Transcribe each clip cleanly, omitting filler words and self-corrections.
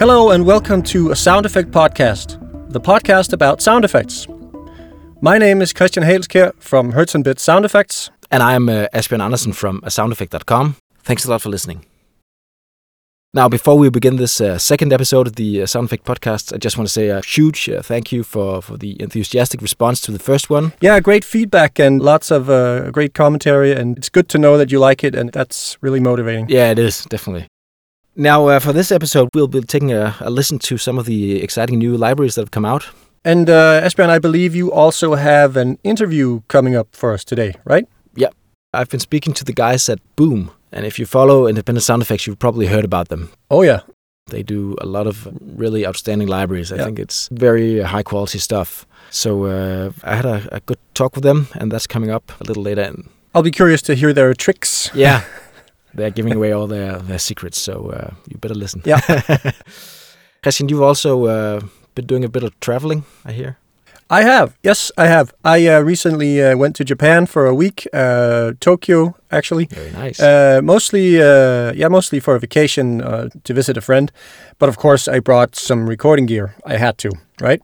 Hello and welcome to a Sound Effect Podcast, the podcast about sound effects. My name is Christian Hagelskjær from Hertz & Bits Sound Effects. And I am Asbjoern Andersen from asoundeffect.com. Thanks a lot for listening. Now, before we begin this second episode of the Sound Effect Podcast, I just want to say a huge thank you for the enthusiastic response to the first one. Yeah, great feedback and lots of great commentary, and it's good to know that you like it, and that's really motivating. Yeah, it is, definitely. Now, for this episode, we'll be taking a listen to some of the exciting new libraries that have come out. And Asbjoern, I believe you also have an interview coming up for us today, right? Yeah, I've been speaking to the guys at Boom. And if you follow independent sound effects, you've probably heard about them. Oh, yeah. They do a lot of really outstanding libraries. I think it's very high-quality stuff. So I had a good talk with them, and that's coming up a little later. I'll be curious to hear their tricks. Yeah. They're giving away all their secrets, so you better listen. Yeah. Christian, you've also been doing a bit of traveling, I hear. I have. Yes, I have. I recently went to Japan for a week, Tokyo, actually. Very nice. Mostly for a vacation to visit a friend. But of course, I brought some recording gear. I had to, right?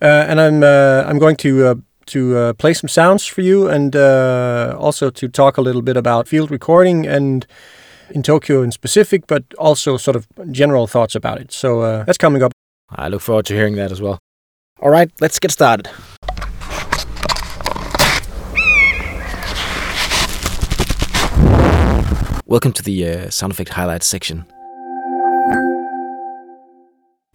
And I'm going to play some sounds for you, and also to talk a little bit about field recording and in Tokyo in specific, but also sort of general thoughts about it. So that's coming up. I look forward to hearing that as well. All right, let's get started. Welcome to the Sound Effect Highlights section.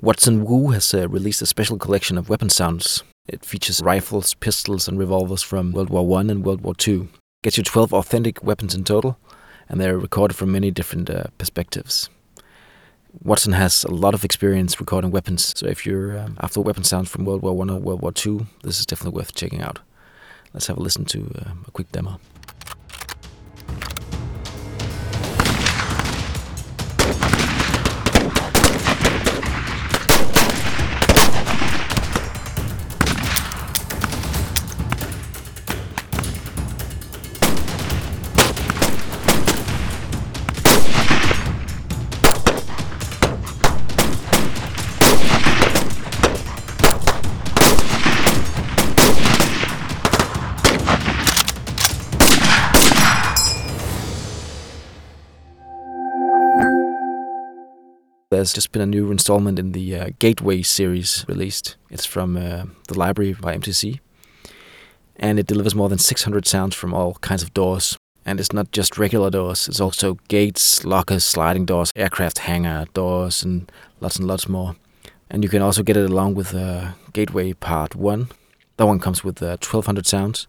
Watson Wu has released a special collection of weapon sounds. It features rifles, pistols, and revolvers from World War I and World War II. Gets you 12 authentic weapons in total, and they're recorded from many different perspectives. Watson has a lot of experience recording weapons, so if you're after weapon sounds from World War I or World War II, this is definitely worth checking out. Let's have a listen to a quick demo. There's just been a new installment in the Gateway series released. It's from the library by MTC. And it delivers more than 600 sounds from all kinds of doors. And it's not just regular doors. It's also gates, lockers, sliding doors, aircraft hangar doors, and lots more. And you can also get it along with Gateway Part 1. That one comes with 1,200 sounds.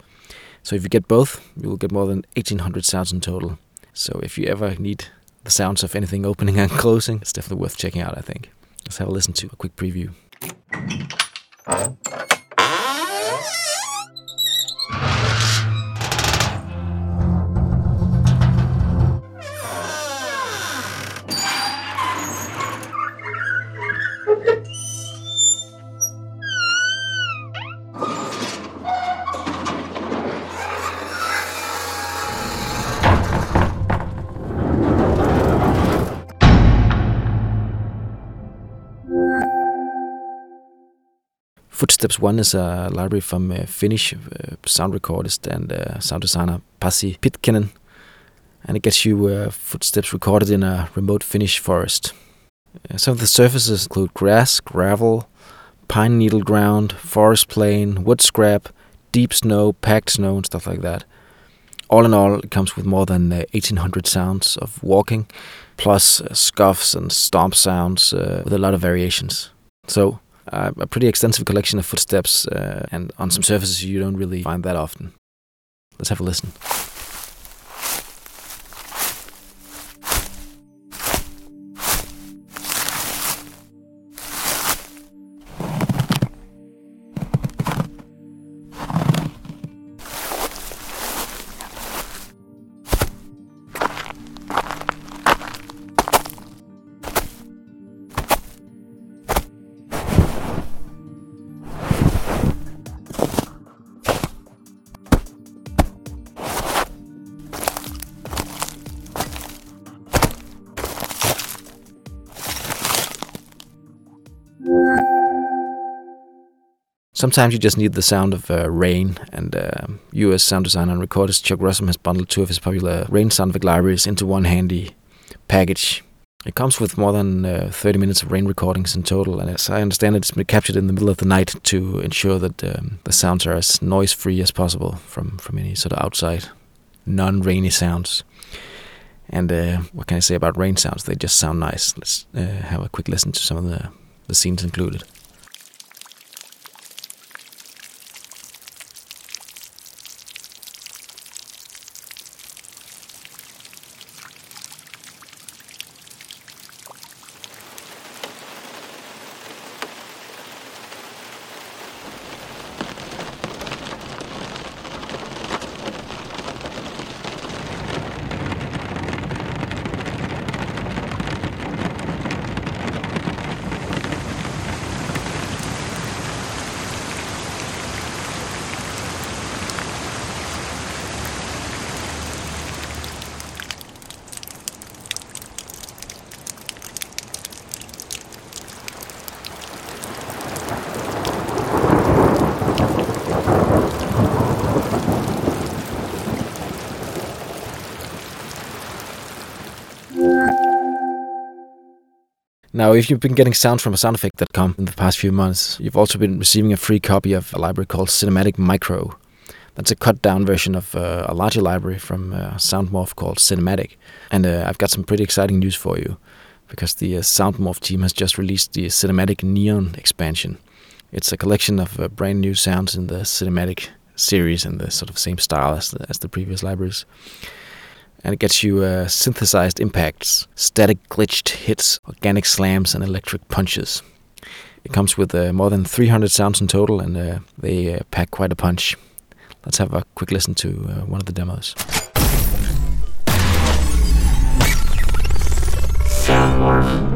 So if you get both, you will get more than 1,800 sounds in total. So if you ever need the sounds of anything opening and closing, it's definitely worth checking out, I think. Let's have a listen to a quick preview. Footsteps 1 is a library from Finnish sound recordist and sound designer Pasi Pitkänen, and it gets you footsteps recorded in a remote Finnish forest. Some of the surfaces include grass, gravel, pine needle ground, forest plain, wood scrap, deep snow, packed snow, and stuff like that. All in all, it comes with more than 1,800 sounds of walking, plus scuffs and stomp sounds with a lot of variations. So a pretty extensive collection of footsteps, and on some surfaces you don't really find that often. Let's have a listen. Sometimes you just need the sound of rain, and US sound designer and recordist Chuck Russom has bundled two of his popular rain sound effect libraries into one handy package. It comes with more than 30 minutes of rain recordings in total, and as I understand it, it's been captured in the middle of the night to ensure that the sounds are as noise-free as possible from any sort of outside non-rainy sounds. And what can I say about rain sounds? They just sound nice. Let's have a quick listen to some of the scenes included. Now, if you've been getting sounds from asoundeffect.com in the past few months, you've also been receiving a free copy of a library called Cinematic Micro. That's a cut-down version of a larger library from Soundmorph called Cinematic. And I've got some pretty exciting news for you, because the Soundmorph team has just released the Cinematic Neon expansion. It's a collection of brand new sounds in the Cinematic series in the sort of same style as the previous libraries. And it gets you synthesized impacts, static glitched hits, organic slams, and electric punches. It comes with more than 300 sounds in total, and they pack quite a punch. Let's have a quick listen to one of the demos. Soundmorph.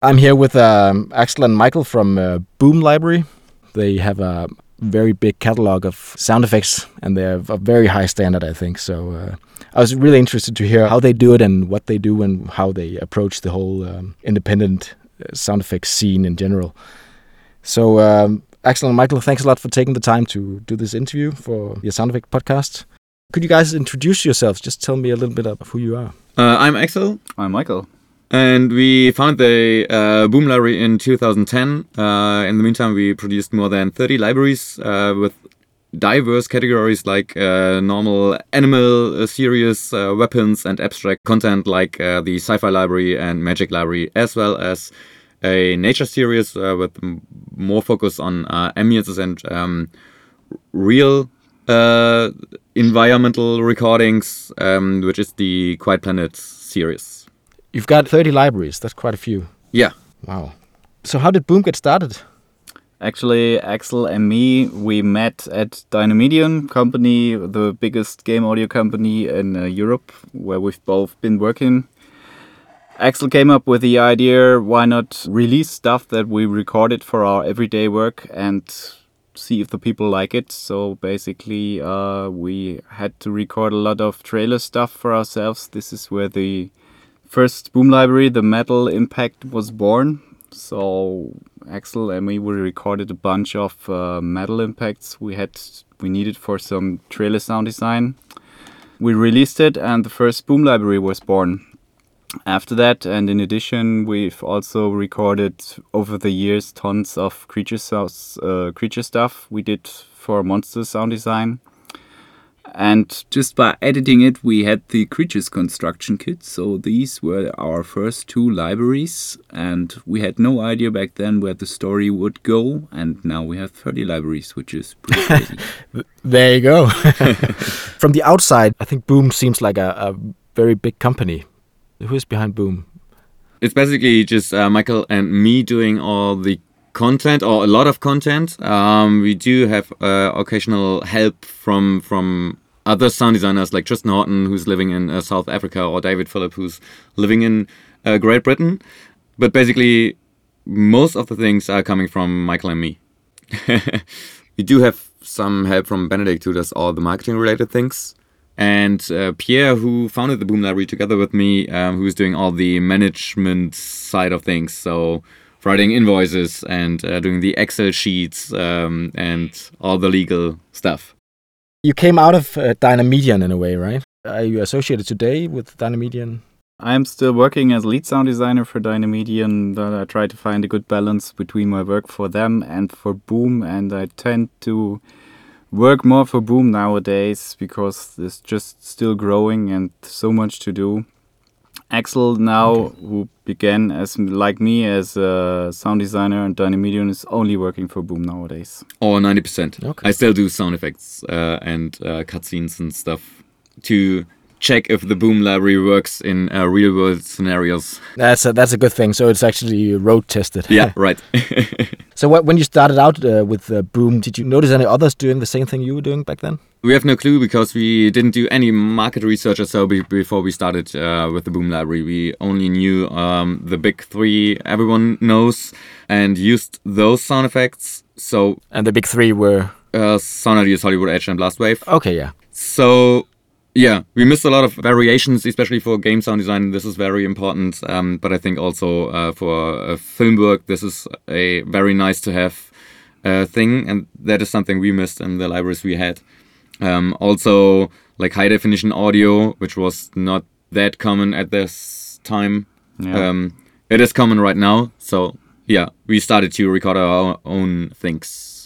I'm here with Axel and Michael from Boom Library. They have a very big catalog of sound effects, and they have a very high standard, I think. So I was really interested to hear how they do it and what they do and how they approach the whole independent sound effects scene in general. So Axel and Michael, thanks a lot for taking the time to do this interview for your Sound Effect podcast. Could you guys introduce yourselves? Just tell me a little bit of who you are. I'm Axel. I'm Michael. And we founded the Boom Library in 2010. In the meantime, we produced more than 30 libraries with diverse categories like normal animal series, weapons, and abstract content like the sci-fi library and magic library, as well as a nature series with more focus on ambiences and real environmental recordings, which is the Quiet Planet series. You've got 30 libraries. That's quite a few. Yeah. Wow. So how did Boom get started? Actually, Axel and me, we met at Dynamedion company, the biggest game audio company in Europe, where we've both been working. Axel came up with the idea, why not release stuff that we recorded for our everyday work and see if the people like it. So basically, we had to record a lot of trailer stuff for ourselves. This is where the first Boom Library, the Metal Impact, was born. So Axel and me, we recorded a bunch of metal impacts we needed for some trailer sound design. We released it, and the first Boom Library was born after that. And in addition, we've also recorded over the years tons of creature stuff we did for monster sound design. And just by editing it, we had the Creatures Construction Kit. So these were our first two libraries. And we had no idea back then where the story would go. And now we have 30 libraries, which is pretty crazy. There you go. From the outside, I think Boom seems like a very big company. Who is behind Boom? It's basically just Michael and me doing all the content, or a lot of content. We do have occasional help from other sound designers like Tristan Horton, who's living in South Africa, or David Phillip, who's living in Great Britain. But basically, most of the things are coming from Michael and me. We do have some help from Benedict, who does all the marketing-related things. And Pierre, who founded the Boom Library together with me, who's doing all the management side of things. So writing invoices and doing the Excel sheets and all the legal stuff. You came out of Dynamedion in a way, right? Are you associated today with Dynamedion? I'm still working as lead sound designer for Dynamedion, but I try to find a good balance between my work for them and for Boom, and I tend to work more for Boom nowadays because it's just still growing and so much to do. Axel now, who began as like me as a sound designer and Dynamedion, is only working for Boom nowadays. Or 90%. Okay. I still do sound effects and cutscenes and stuff to check if the Boom Library works in real world scenarios. That's a good thing. So it's actually road tested. Yeah, right. So when you started out with Boom, did you notice any others doing the same thing you were doing back then? We have no clue because we didn't do any market research or so before we started with the Boom Library. We only knew the big three everyone knows and used those sound effects. So and the big three were? Sound Ideas, Hollywood Edge, and Blastwave. Okay, yeah. So yeah, we missed a lot of variations, especially for game sound design. This is very important, but I think also for film work, this is a very nice to have thing, and that is something we missed in the libraries we had. Also, like high definition audio, which was not that common at this time. Yeah. It is common right now, so yeah, we started to record our own things.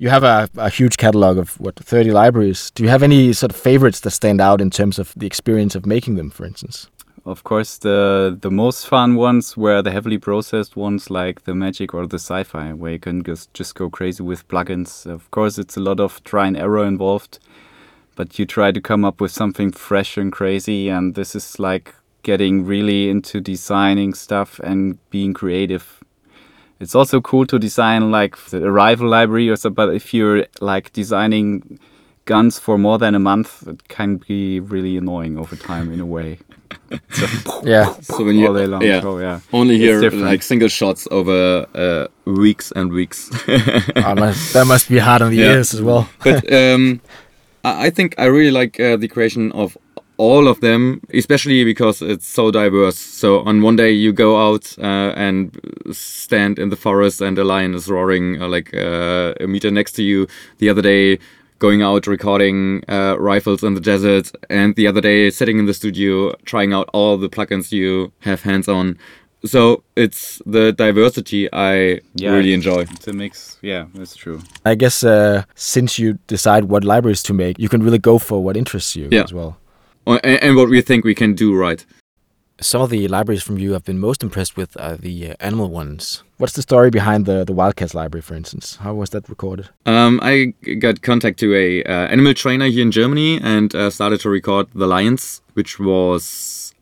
You have a huge catalog of, 30 libraries. Do you have any sort of favorites that stand out in terms of the experience of making them, for instance? Of course, the most fun ones were the heavily processed ones like the Magic or the Sci-Fi, where you can just go crazy with plugins. Of course, it's a lot of try and error involved, but you try to come up with something fresh and crazy, and this is like getting really into designing stuff and being creative. It's also cool to design like the Arrival library or something, but if you're like designing guns for more than a month, it can be really annoying over time in a way. So, yeah. So when you all day long show, only hear like single shots over weeks and weeks. That must be hard on the ears as well. But I think I really like the creation of all of them, especially because it's so diverse. So on one day you go out and stand in the forest and a lion is roaring like a meter next to you. The other day going out recording rifles in the desert, and the other day sitting in the studio trying out all the plugins you have hands on. So it's the diversity I really enjoy. It's a mix. Yeah, that's true. I guess since you decide what libraries to make, you can really go for what interests you as well. And what we think we can do right. Some of the libraries from you I've been most impressed with are the animal ones. What's the story behind the Wildcats library, for instance? How was that recorded? I got contact to a animal trainer here in Germany and started to record the lions, which was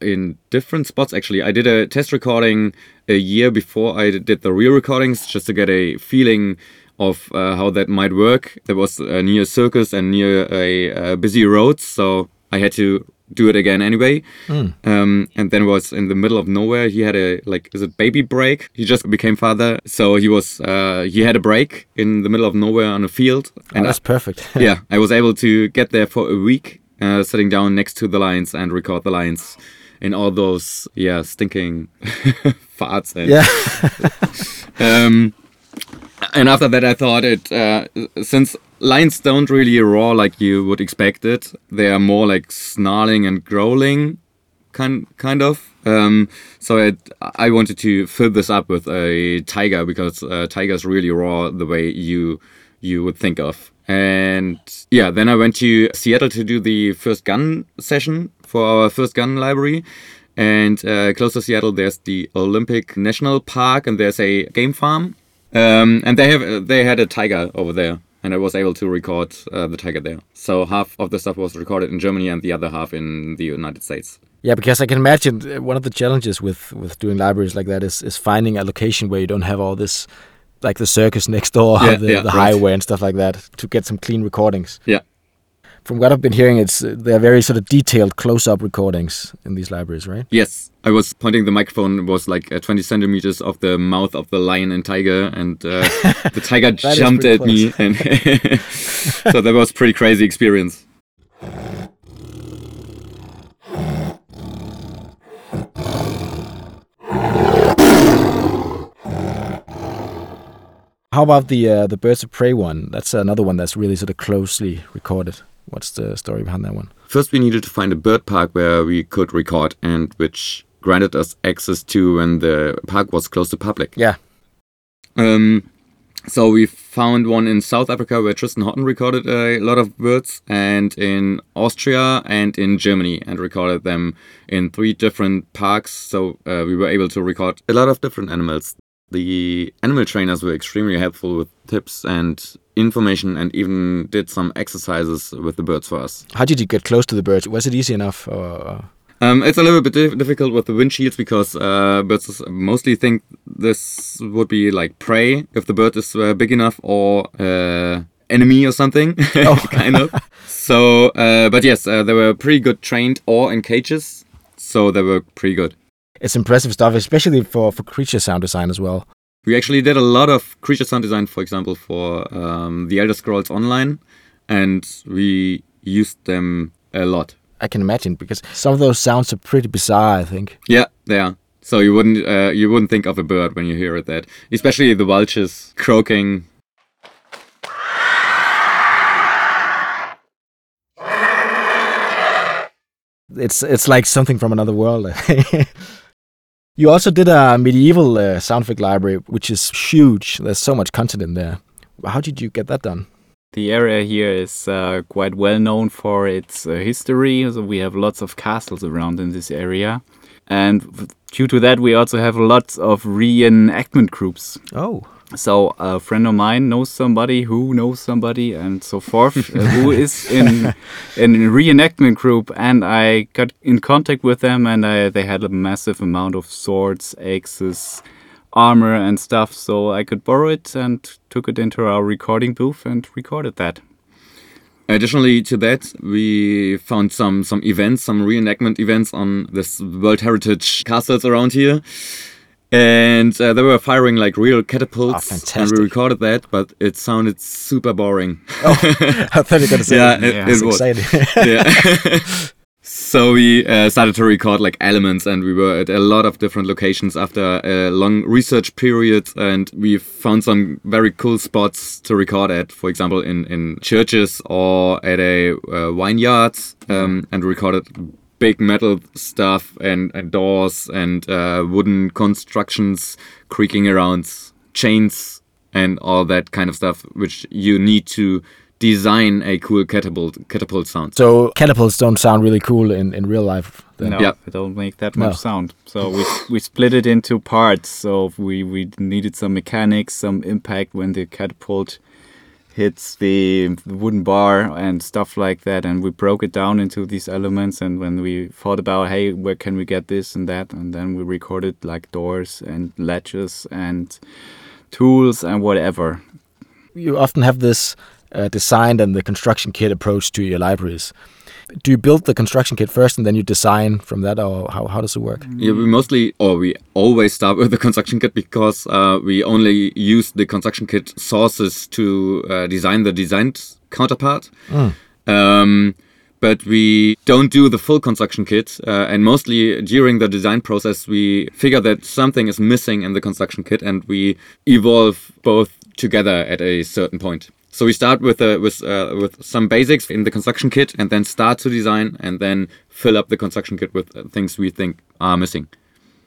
in different spots, actually. I did a test recording a year before I did the real recordings, just to get a feeling of how that might work. That was near a circus and near a busy road, so I had to do it again anyway. And then was in the middle of nowhere. He had a, like, is it baby break? He just became father. So he was, he had a break in the middle of nowhere on a field. And that's perfect. Yeah. I was able to get there for a week, sitting down next to the lions and record the lions in all those, stinking farts. And, and after that, I thought since lions don't really roar like you would expect it. They are more like snarling and growling, kind of. So I wanted to fill this up with a tiger, because tigers really roar the way you would think of. And yeah, then I went to Seattle to do the first gun session for our first gun library. And close to Seattle, there's the Olympic National Park, and there's a game farm. And they had a tiger over there. And I was able to record the tiger there. So half of the stuff was recorded in Germany and the other half in the United States. Yeah, because I can imagine one of the challenges with doing libraries like that is finding a location where you don't have all this, like the circus next door, the highway and stuff like that, to get some clean recordings. Yeah. From what I've been hearing, they're very sort of detailed close-up recordings in these libraries, right? Yes. I was pointing the microphone, was like 20 centimeters of the mouth of the lion and tiger, and the tiger jumped at me. And so that was pretty crazy experience. How about the Birds of Prey one? That's another one that's really sort of closely recorded. What's the story behind that one? First, we needed to find a bird park where we could record, and which granted us access to when the park was closed to public. Yeah. So we found one in South Africa where Tristan Horton recorded a lot of birds, and in Austria and in Germany, and recorded them in 3 different parks. So we were able to record a lot of different animals. The animal trainers were extremely helpful with tips and information, and even did some exercises with the birds for us. How did you get close to the birds? Was it easy enough? It's a little bit difficult with the windshields, because birds mostly think this would be like prey, if the bird is big enough, or enemy or something. Oh. Kind of. So, but yes, they were pretty good trained or in cages, so they were pretty good. It's impressive stuff, especially for creature sound design as well. We actually did a lot of creature sound design, for example, for The Elder Scrolls Online, and we used them a lot. I can imagine, because some of those sounds are pretty bizarre, I think. Yeah, they are. So you wouldn't think of a bird when you hear it, that, especially the vultures croaking. It's like something from another world. You also did a medieval sound effect library, which is huge. There's so much content in there. How did you get that done? The area here is quite well known for its history. So we have lots of castles around in this area. And due to that, we also have lots of reenactment groups. Oh. So a friend of mine knows somebody who knows somebody and so forth, who is in a reenactment group. And I got in contact with them, and they had a massive amount of swords, axes, armor and stuff. So I could borrow it and took it into our recording booth and recorded that. Additionally to that, we found some events, some reenactment events on this World Heritage castles around here. And they were firing like real catapults, and we recorded that, but it sounded super boring. Oh, I thought you were going to say that. It was exciting. Yeah. So we started to record like elements, and we were at a lot of different locations after a long research period, and we found some very cool spots to record at, for example, in churches or at a vineyard, and recorded big metal stuff and doors and wooden constructions creaking around, chains and all that kind of stuff, which you need to design a cool catapult sound. So catapults don't sound really cool in real life then. No, they don't make that much sound. So we split it into parts. So we needed some mechanics, some impact when the catapult hits the wooden bar and stuff like that, and we broke it down into these elements. And when we thought about, hey, where can we get this and that, and then we recorded like doors and latches and tools and whatever. You often have this design and the construction kit approach to your libraries. Do you build the construction kit first and then you design from that, or how does it work? Yeah, we always start with the construction kit, because we only use the construction kit sources to design the designed counterpart. Mm. But we don't do the full construction kit. And mostly during the design process, we figure that something is missing in the construction kit, and we evolve both together at a certain point. So we start with some basics in the construction kit, and then start to design, and then fill up the construction kit with things we think are missing.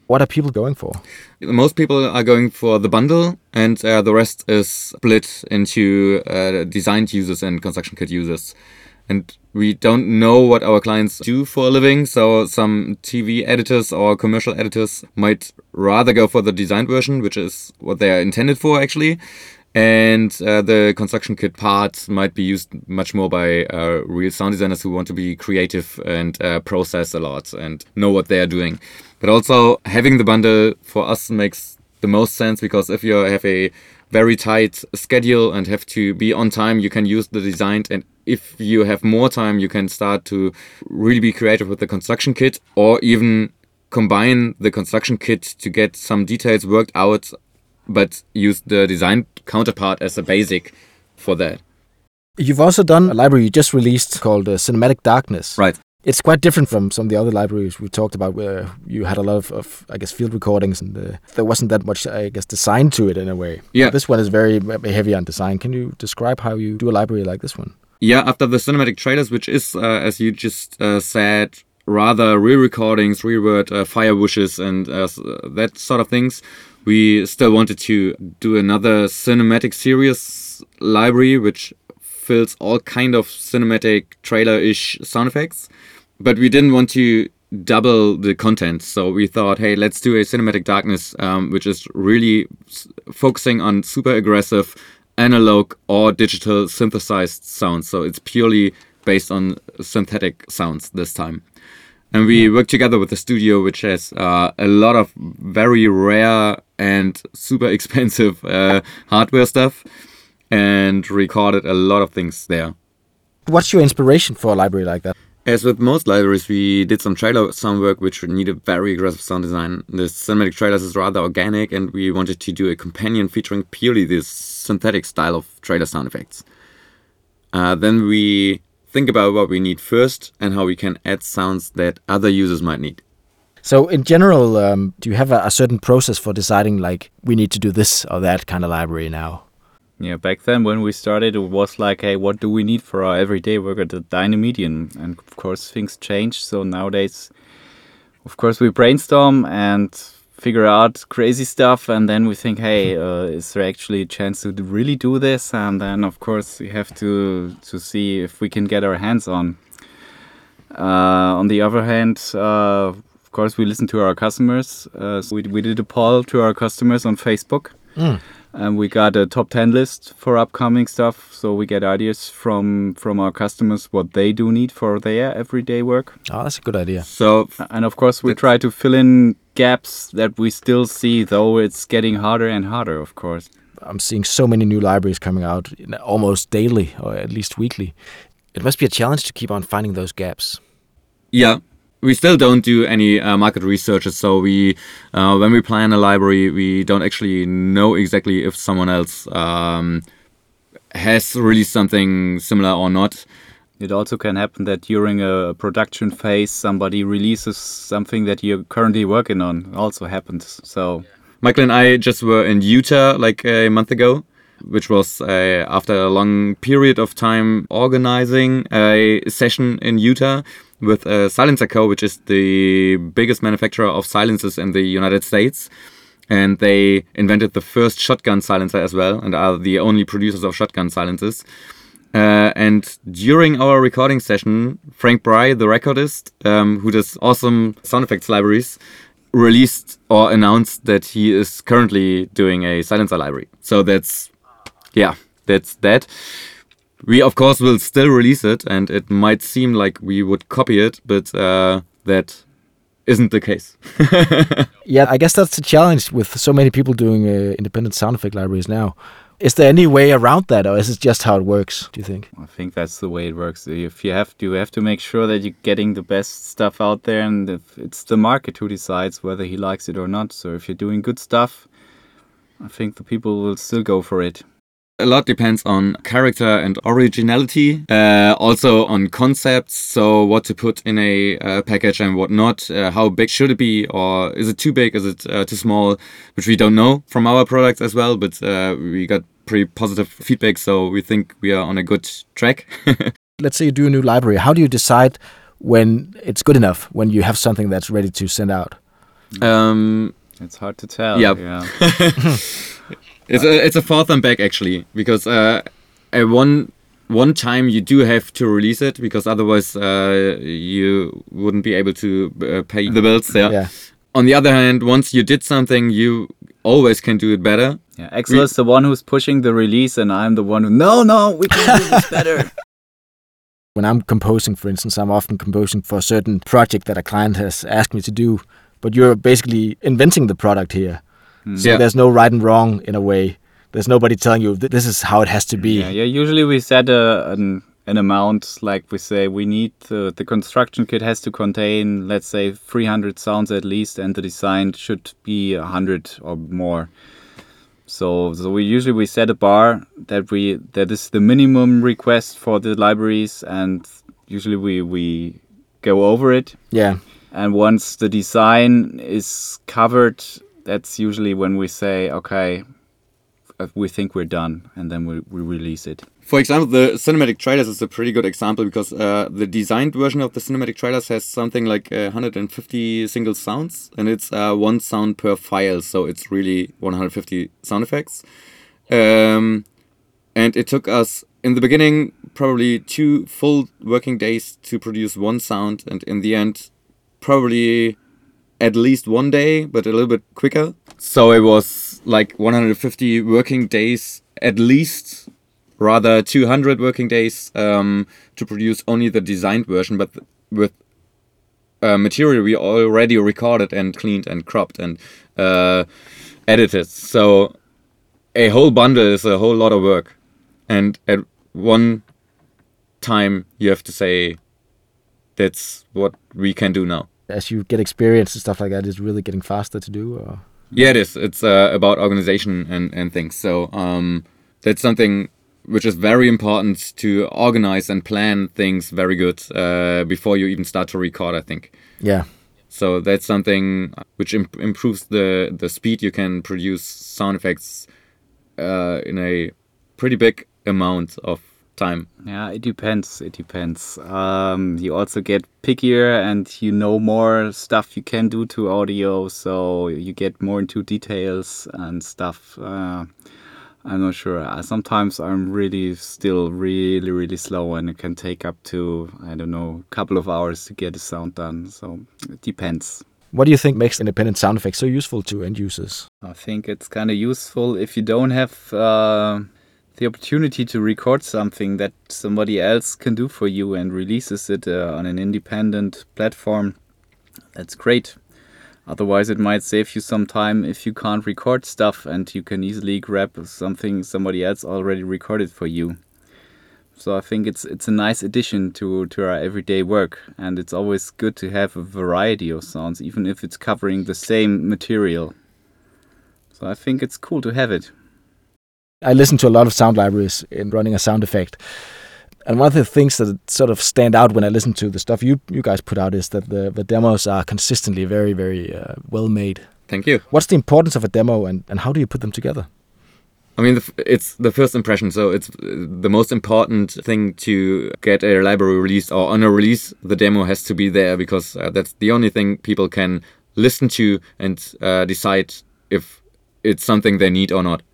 What are people going for? Most people are going for the bundle, and the rest is split into design users and construction kit users. And we don't know what our clients do for a living, so some TV editors or commercial editors might rather go for the design version, which is what they are intended for, actually. And the construction kit part might be used much more by real sound designers who want to be creative and process a lot and know what they are doing. But also having the bundle for us makes the most sense, because if you have a very tight schedule and have to be on time, you can use the designed, and if you have more time, you can start to really be creative with the construction kit, or even combine the construction kit to get some details worked out, but use the design counterpart as a basic for that. You've also done a library you just released called Cinematic Darkness. Right. It's quite different from some of the other libraries we talked about, where you had a lot of I guess, field recordings, and there wasn't that much, I guess, design to it in a way. Yeah. This one is very heavy on design. Can you describe how you do a library like this one? Yeah, after the Cinematic Trailers, which is, as you just said, rather real recordings, real word, fire bushes, and that sort of things, we still wanted to do another cinematic series library, which fills all kind of cinematic trailer-ish sound effects. But we didn't want to double the content. So we thought, hey, let's do a Cinematic Darkness, which is really focusing on super aggressive analog or digital synthesized sounds. So it's purely based on synthetic sounds this time. And we work together with the studio, which has a lot of very rare and super expensive hardware stuff, and recorded a lot of things there. What's your inspiration for a library like that? As with most libraries, we did some trailer sound work which needed very aggressive sound design. The Cinematic Trailers is rather organic, and we wanted to do a companion featuring purely this synthetic style of trailer sound effects. Then we think about what we need first and how we can add sounds that other users might need. So in general, do you have a certain process for deciding, like, we need to do this or that kind of library now? Yeah, back then when we started, it was like, hey, what do we need for our everyday work at the Dynamedion? And of course, things change. So nowadays, of course, we brainstorm and figure out crazy stuff. And then we think, hey, is there actually a chance to really do this? And then, of course, we have to see if we can get our hands on. On the other hand, of course, we listen to our customers. So we did a poll to our customers on Facebook. Mm. And we got a top 10 list for upcoming stuff. So we get ideas from our customers what they do need for their everyday work. Oh, that's a good idea. So, and of course, we try to fill in gaps that we still see, though it's getting harder and harder, of course. I'm seeing so many new libraries coming out almost daily, or at least weekly. It must be a challenge to keep on finding those gaps. Yeah. We still don't do any market research, so we, when we plan a library, we don't actually know exactly if someone else has released something similar or not. It also can happen that during a production phase, somebody releases something that you're currently working on. It also happens. So Michael and I just were in Utah like a month ago, which was after a long period of time organizing a session in Utah with SilencerCo, which is the biggest manufacturer of silencers in the United States. And they invented the first shotgun silencer as well, and are the only producers of shotgun silencers. And during our recording session, Frank Brey, the recordist, who does awesome sound effects libraries, released or announced that he is currently doing a silencer library. So that's that. We, of course, will still release it, and it might seem like we would copy it, but that isn't the case. Yeah, I guess that's the challenge with so many people doing independent sound effect libraries now. Is there any way around that, or is it just how it works, do you think? I think that's the way it works. If you have to make sure that you're getting the best stuff out there, and if it's the market who decides whether he likes it or not. So if you're doing good stuff, I think the people will still go for it. A lot depends on character and originality, also on concepts, so what to put in a package and what not, how big should it be, or is it too big, is it too small, which we don't know from our products as well, but we got pretty positive feedback, so we think we are on a good track. Let's say you do a new library. How do you decide when it's good enough, when you have something that's ready to send out? It's hard to tell. Yeah. It's a forth and back, actually, because at one time you do have to release it, because otherwise you wouldn't be able to pay the bills. Yeah. On the other hand, once you did something, you always can do it better. Yeah, Axel is the one who's pushing the release, and I'm the one who, no, we can do this better. When I'm composing, for instance, I'm often composing for a certain project that a client has asked me to do, but you're basically inventing the product here. Mm. So there's no right and wrong in a way. There's nobody telling you this is how it has to be. Yeah. Usually we set an amount, like we say we need the construction kit has to contain, let's say, 300 sounds at least, and the design should be 100 or more. So we usually set a bar that is the minimum request for the libraries, and usually we go over it. Yeah. And once the design is covered, that's usually when we say, okay, we think we're done, and then we release it. For example, the Cinematic Trailers is a pretty good example because the designed version of the Cinematic Trailers has something like 150 single sounds, and it's one sound per file, so it's really 150 sound effects. And it took us, in the beginning, probably 2 full working days to produce one sound, and in the end, probably at least 1 day, but a little bit quicker. So it was like 150 working days at least, rather 200 working days to produce only the designed version, but with material we already recorded and cleaned and cropped and edited. So a whole bundle is a whole lot of work. And at one time you have to say, that's what we can do now. As you get experience and stuff like that, it's really getting faster to do? Or? Yeah, it is. It's about organization and things. So that's something which is very important, to organize and plan things very good before you even start to record, I think. Yeah. So that's something which improves the speed you can produce sound effects in a pretty big amount of time. Yeah, it depends. You also get pickier, and more stuff you can do to audio, so you get more into details and stuff. I'm not sure. Sometimes I'm really still really, really slow, and it can take up to, a couple of hours to get a sound done. So it depends. What do you think makes independent sound effects so useful to end users? I think it's kind of useful if you don't have the opportunity to record something that somebody else can do for you and releases it on an independent platform. That's great. Otherwise, it might save you some time if you can't record stuff, and you can easily grab something somebody else already recorded for you. So I think it's a nice addition to our everyday work, and it's always good to have a variety of sounds, even if it's covering the same material. So I think it's cool to have it. I listen to a lot of sound libraries in running a sound effect. And one of the things that sort of stand out when I listen to the stuff you guys put out is that the demos are consistently very, very well made. Thank you. What's the importance of a demo, and how do you put them together? I mean, it's the first impression. So it's the most important thing to get a library released, or on a release, the demo has to be there, because that's the only thing people can listen to and decide if it's something they need or not.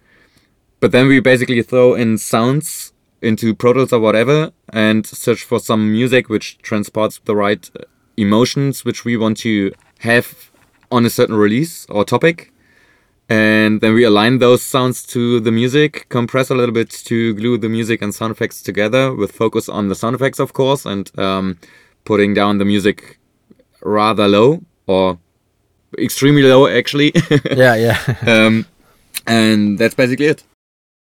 But then we basically throw in sounds into Pro Tools or whatever and search for some music which transports the right emotions which we want to have on a certain release or topic. And then we align those sounds to the music, compress a little bit to glue the music and sound effects together, with focus on the sound effects, of course, and putting down the music rather low, or extremely low, actually. Yeah. And that's basically it.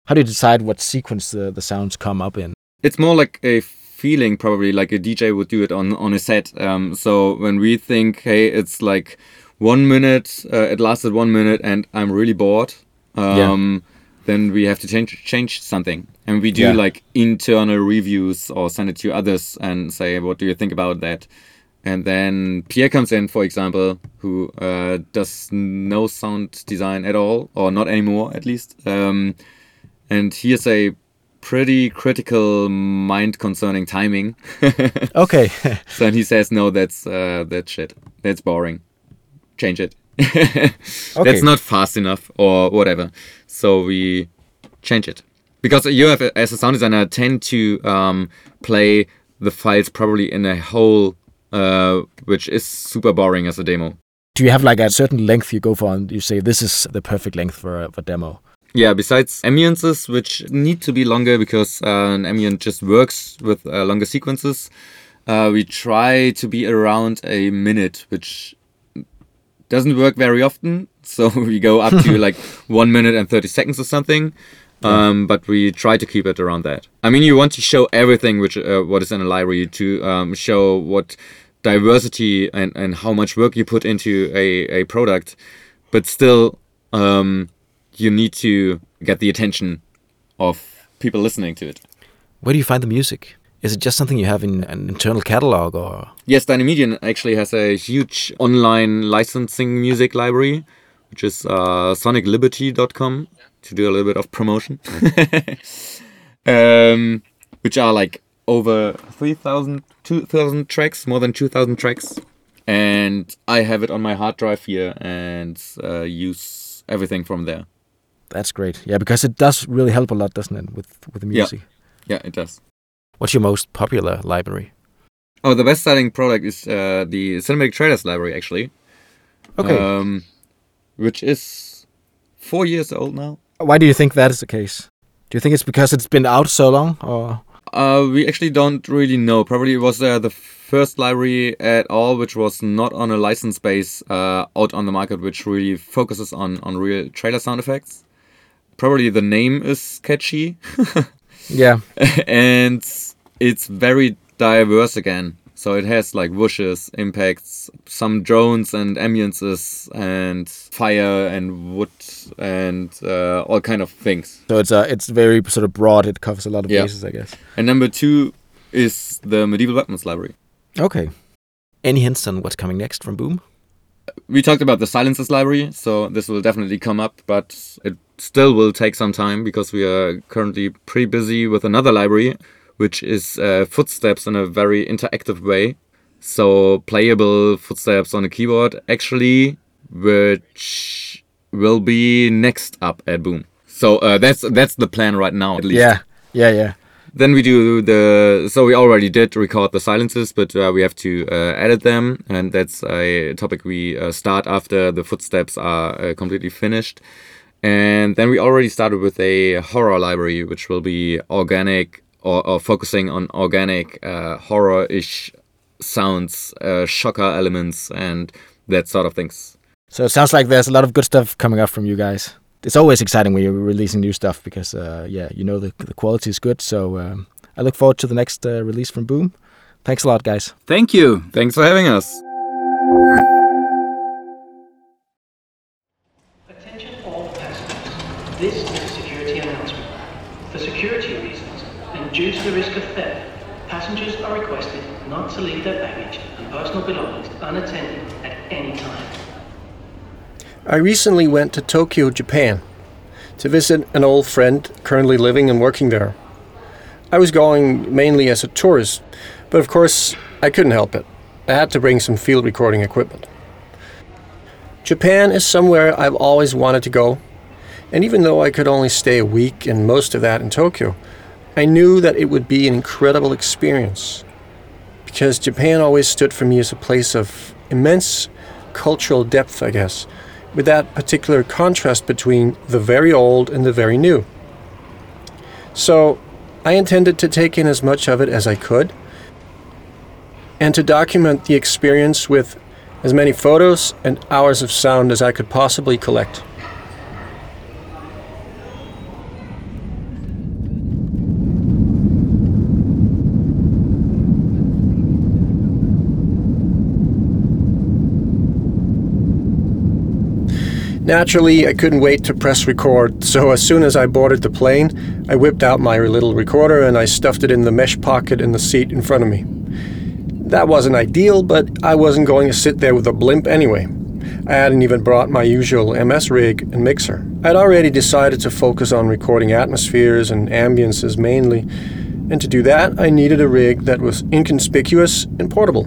How do you decide what sequence the sounds come up in? It's more like a feeling, probably, like a DJ would do it on a set. So when we think, hey, it's like 1 minute, it lasted 1 minute and I'm really bored, then we have to change something. And we do like internal reviews or send it to others and say, what do you think about that? And then Pierre comes in, for example, who does no sound design at all, or not anymore, at least. And he is a pretty critical mind concerning timing. Okay. So he says, no, that's shit. That's boring. Change it. Okay. That's not fast enough or whatever. So we change it. Because you have, as a sound designer, tend to play the files probably in a whole, which is super boring as a demo. Do you have like a certain length you go for and you say, this is the perfect length for a demo? Yeah, besides ambiences, which need to be longer because an ambient just works with longer sequences, we try to be around a minute, which doesn't work very often. So we go up to like 1 minute and 30 seconds or something. But we try to keep it around that. I mean, you want to show everything which what is in a library to show what diversity and how much work you put into a product, but still you need to get the attention of people listening to it. Where do you find the music? Is it just something you have in an internal catalog or? Yes, Dynamedion actually has a huge online licensing music library, which is sonicliberty.com, to do a little bit of promotion, which are like over 2,000 tracks, more than 2,000 tracks. And I have it on my hard drive here and use everything from there. That's great. Yeah, because it does really help a lot, doesn't it, with the music? Yeah, it does. What's your most popular library? Oh, the best-selling product is the Cinematic Trailers library, actually. Okay. Which is 4 years old now. Why do you think that is the case? Do you think it's because it's been out so long? Or we actually don't really know. Probably it was the first library at all, which was not on a license base out on the market, which really focuses on real trailer sound effects. Probably the name is catchy. Yeah. And it's very diverse again. So it has like whooshes, impacts, some drones and ambiences and fire and wood and all kind of things. So it's very sort of broad. It covers a lot of bases, I guess. And number two is the medieval weapons library. Okay. Any hints on what's coming next from Boom? We talked about the Silences library, so this will definitely come up, but it still will take some time because we are currently pretty busy with another library, which is footsteps in a very interactive way. So playable footsteps on a keyboard, actually, which will be next up at Boom. So that's the plan right now, at least. Yeah. Then we do so we already did record the silences, but we have to edit them. And that's a topic we start after the footsteps are completely finished. And then we already started with a horror library, which will be organic, or focusing on organic horror-ish sounds, shocker elements, and that sort of things. So it sounds like there's a lot of good stuff coming up from you guys. It's always exciting when you're releasing new stuff because, the quality is good. So I look forward to the next release from Boom. Thanks a lot, guys. Thank you. Thanks for having us. Attention all passengers. This is a security announcement. For security reasons and due to the risk of theft, passengers are requested not to leave their baggage and personal belongings unattended at any time. I recently went to Tokyo, Japan, to visit an old friend currently living and working there. I was going mainly as a tourist, but of course I couldn't help it. I had to bring some field recording equipment. Japan is somewhere I've always wanted to go, and even though I could only stay a week and most of that in Tokyo, I knew that it would be an incredible experience, because Japan always stood for me as a place of immense cultural depth, I guess, with that particular contrast between the very old and the very new. So I intended to take in as much of it as I could and to document the experience with as many photos and hours of sound as I could possibly collect. Naturally, I couldn't wait to press record, so as soon as I boarded the plane, I whipped out my little recorder and I stuffed it in the mesh pocket in the seat in front of me. That wasn't ideal, but I wasn't going to sit there with a blimp anyway. I hadn't even brought my usual MS rig and mixer. I'd already decided to focus on recording atmospheres and ambiences mainly, and to do that, I needed a rig that was inconspicuous and portable.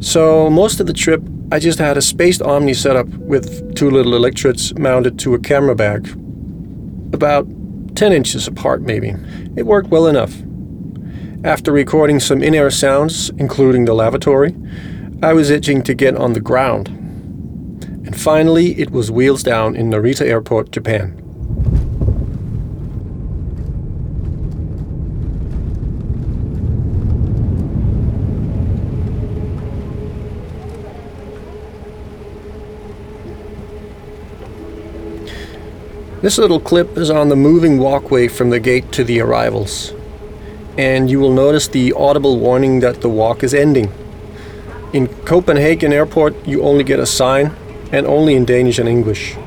So most of the trip, I just had a spaced Omni setup with two little electrodes mounted to a camera bag, about 10 inches apart maybe. It worked well enough. After recording some in-air sounds, including the lavatory, I was itching to get on the ground. And finally, it was wheels down in Narita Airport, Japan. This little clip is on the moving walkway from the gate to the arrivals. And you will notice the audible warning that the walk is ending. In Copenhagen Airport, you only get a sign, and only in Danish and English.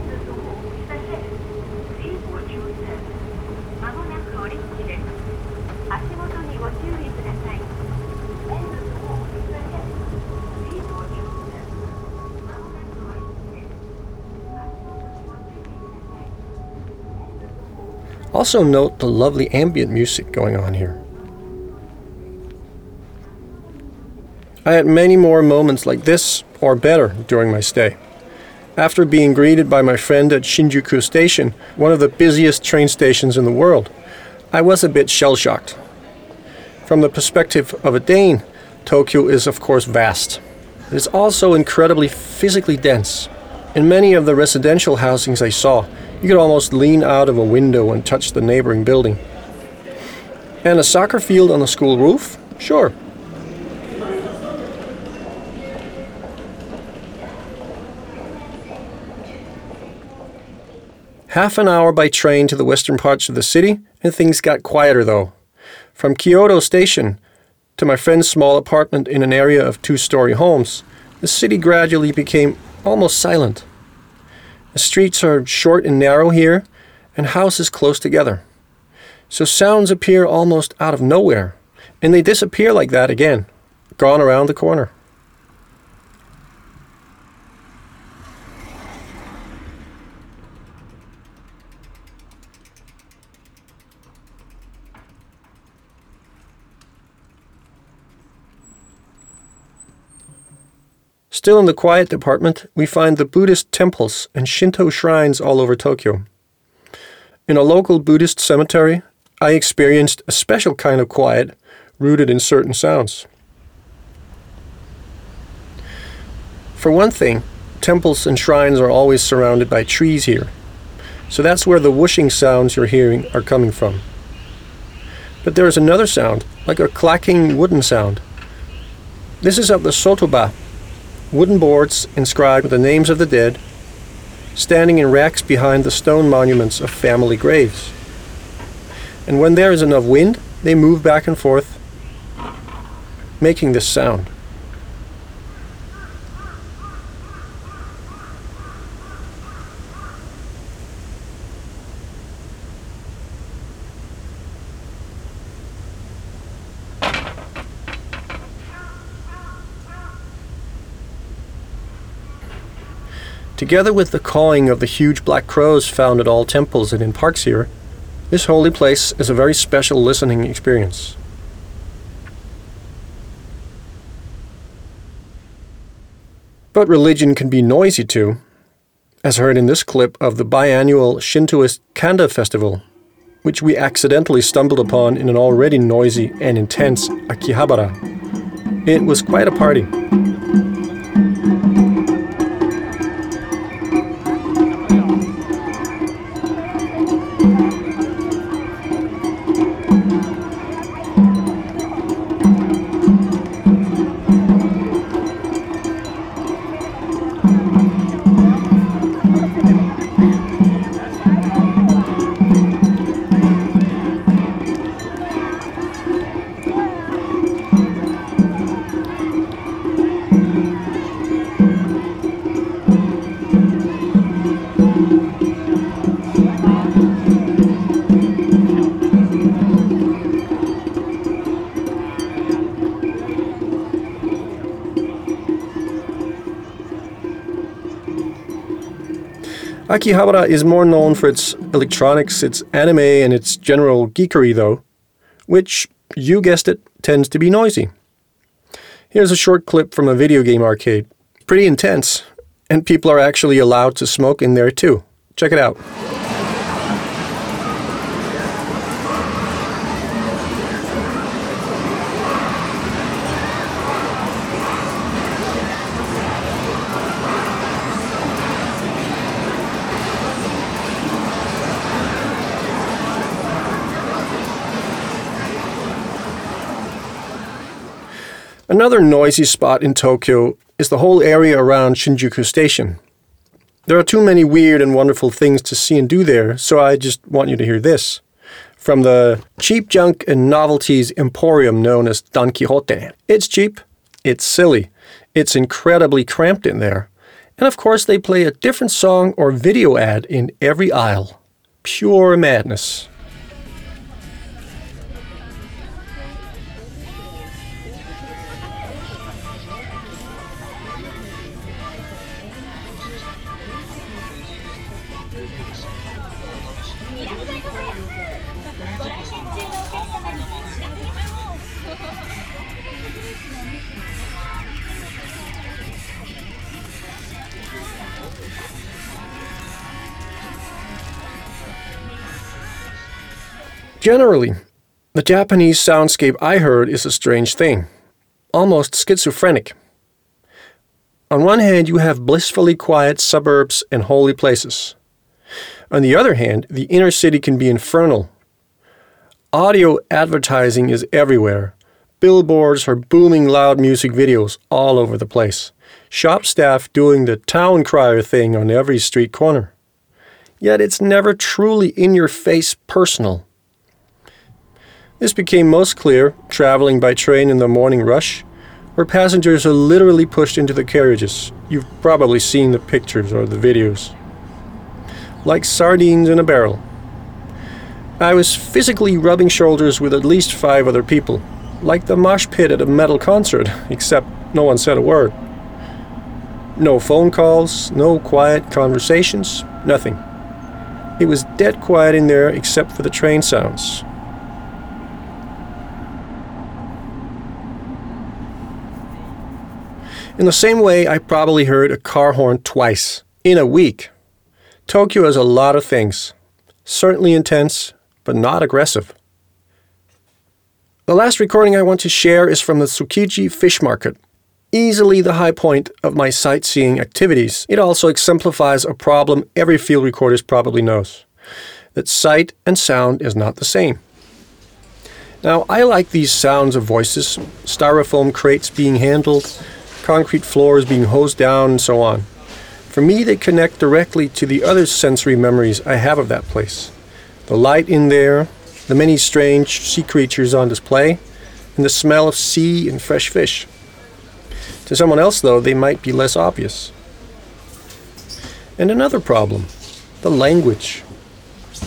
Also note the lovely ambient music going on here. I had many more moments like this, or better, during my stay. After being greeted by my friend at Shinjuku Station, one of the busiest train stations in the world, I was a bit shell-shocked. From the perspective of a Dane, Tokyo is of course vast. It is also incredibly physically dense. In many of the residential housings I saw, you could almost lean out of a window and touch the neighboring building. And a soccer field on the school roof? Sure. Half an hour by train to the western parts of the city, and things got quieter though. From Kyoto Station to my friend's small apartment in an area of two-story homes, the city gradually became almost silent. The streets are short and narrow here, and houses close together. So sounds appear almost out of nowhere, and they disappear like that again, gone around the corner. Still in the quiet department, we find the Buddhist temples and Shinto shrines all over Tokyo. In a local Buddhist cemetery, I experienced a special kind of quiet rooted in certain sounds. For one thing, temples and shrines are always surrounded by trees here, so that's where the whooshing sounds you're hearing are coming from. But there is another sound, like a clacking wooden sound. This is of the sotoba, wooden boards inscribed with the names of the dead, standing in racks behind the stone monuments of family graves. And when there is enough wind, they move back and forth, making this sound. Together with the cawing of the huge black crows found at all temples and in parks here, this holy place is a very special listening experience. But religion can be noisy too, as heard in this clip of the biannual Shintoist Kanda Festival, which we accidentally stumbled upon in an already noisy and intense Akihabara. It was quite a party. Akihabara is more known for its electronics, its anime, and its general geekery though, which, you guessed it, tends to be noisy. Here's a short clip from a video game arcade. Pretty intense, and people are actually allowed to smoke in there too. Check it out. Another noisy spot in Tokyo is the whole area around Shinjuku Station. There are too many weird and wonderful things to see and do there, so I just want you to hear this. From the cheap junk and novelties emporium known as Don Quixote. It's cheap, it's silly, it's incredibly cramped in there. And of course they play a different song or video ad in every aisle. Pure madness. Generally, the Japanese soundscape I heard is a strange thing, almost schizophrenic. On one hand, you have blissfully quiet suburbs and holy places. On the other hand, the inner city can be infernal. Audio advertising is everywhere. Billboards are booming loud music videos all over the place. Shop staff doing the town crier thing on every street corner. Yet it's never truly in-your-face personal. This became most clear traveling by train in the morning rush, where passengers are literally pushed into the carriages. You've probably seen the pictures or the videos. Like sardines in a barrel. I was physically rubbing shoulders with at least 5 other people, like the mosh pit at a metal concert, except no one said a word. No phone calls, no quiet conversations, nothing. It was dead quiet in there except for the train sounds. In the same way, I probably heard a car horn twice in a week. Tokyo has a lot of things, certainly intense, but not aggressive. The last recording I want to share is from the Tsukiji Fish Market, easily the high point of my sightseeing activities. It also exemplifies a problem every field recordist probably knows, that sight and sound is not the same. Now, I like these sounds of voices, styrofoam crates being handled, concrete floors being hosed down, and so on. For me, they connect directly to the other sensory memories I have of that place. The light in there, the many strange sea creatures on display, and the smell of sea and fresh fish. To someone else, though, they might be less obvious. And another problem, the language.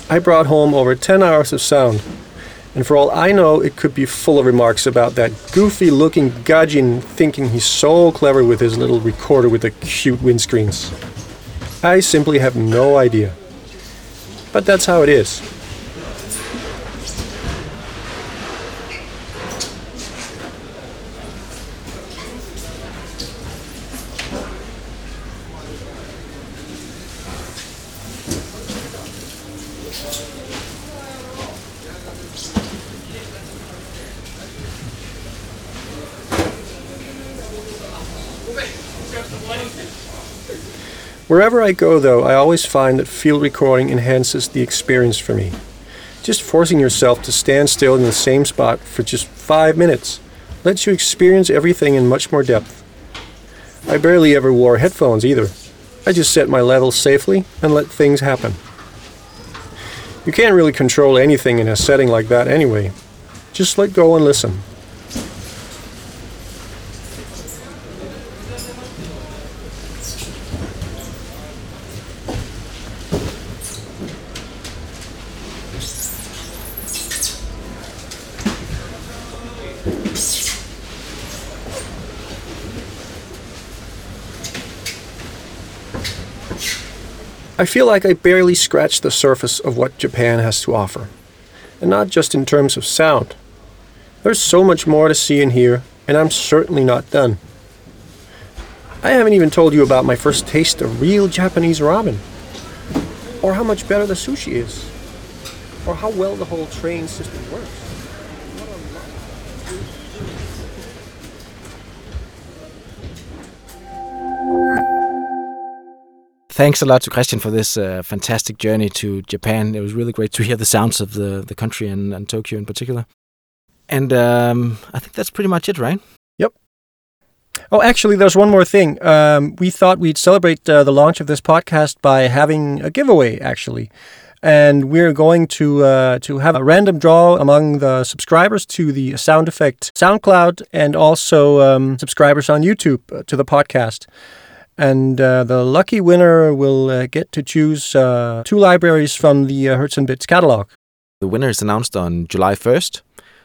I brought home over 10 hours of sound. And for all I know, it could be full of remarks about that goofy-looking Gaijin thinking he's so clever with his little recorder with the cute windscreens. I simply have no idea. But that's how it is. Wherever I go, though, I always find that field recording enhances the experience for me. Just forcing yourself to stand still in the same spot for just 5 minutes lets you experience everything in much more depth. I barely ever wore headphones either. I just set my level safely and let things happen. You can't really control anything in a setting like that anyway. Just let go and listen. I feel like I barely scratched the surface of what Japan has to offer, and not just in terms of sound. There's so much more to see and hear, and I'm certainly not done. I haven't even told you about my first taste of real Japanese ramen, or how much better the sushi is, or how well the whole train system works. Thanks a lot to Christian for this fantastic journey to Japan. It was really great to hear the sounds of the country and Tokyo in particular. And I think that's pretty much it, right? Yep. Oh, actually, there's one more thing. We thought we'd celebrate the launch of this podcast by having a giveaway, actually. And we're going to have a random draw among the subscribers to the Sound Effect SoundCloud and also subscribers on YouTube to the podcast. And the lucky winner will get to choose two libraries from the Hertz and Bits catalog. The winner is announced on July 1st.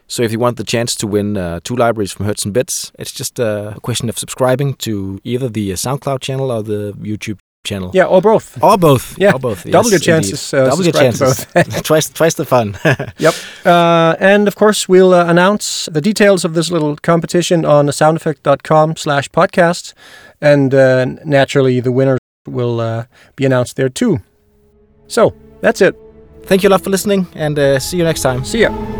So if you want the chance to win two libraries from Hertz and Bits, it's just a question of subscribing to either the SoundCloud channel or the YouTube channel. Yeah, or both. Or both. Yeah, or both. Double your chances. Double your chances. Twice the fun. Yep. And of course, we'll announce the details of this little competition on asoundeffect.com/podcast. And naturally, the winner will be announced there too. So that's it. Thank you a lot for listening, and see you next time. See ya.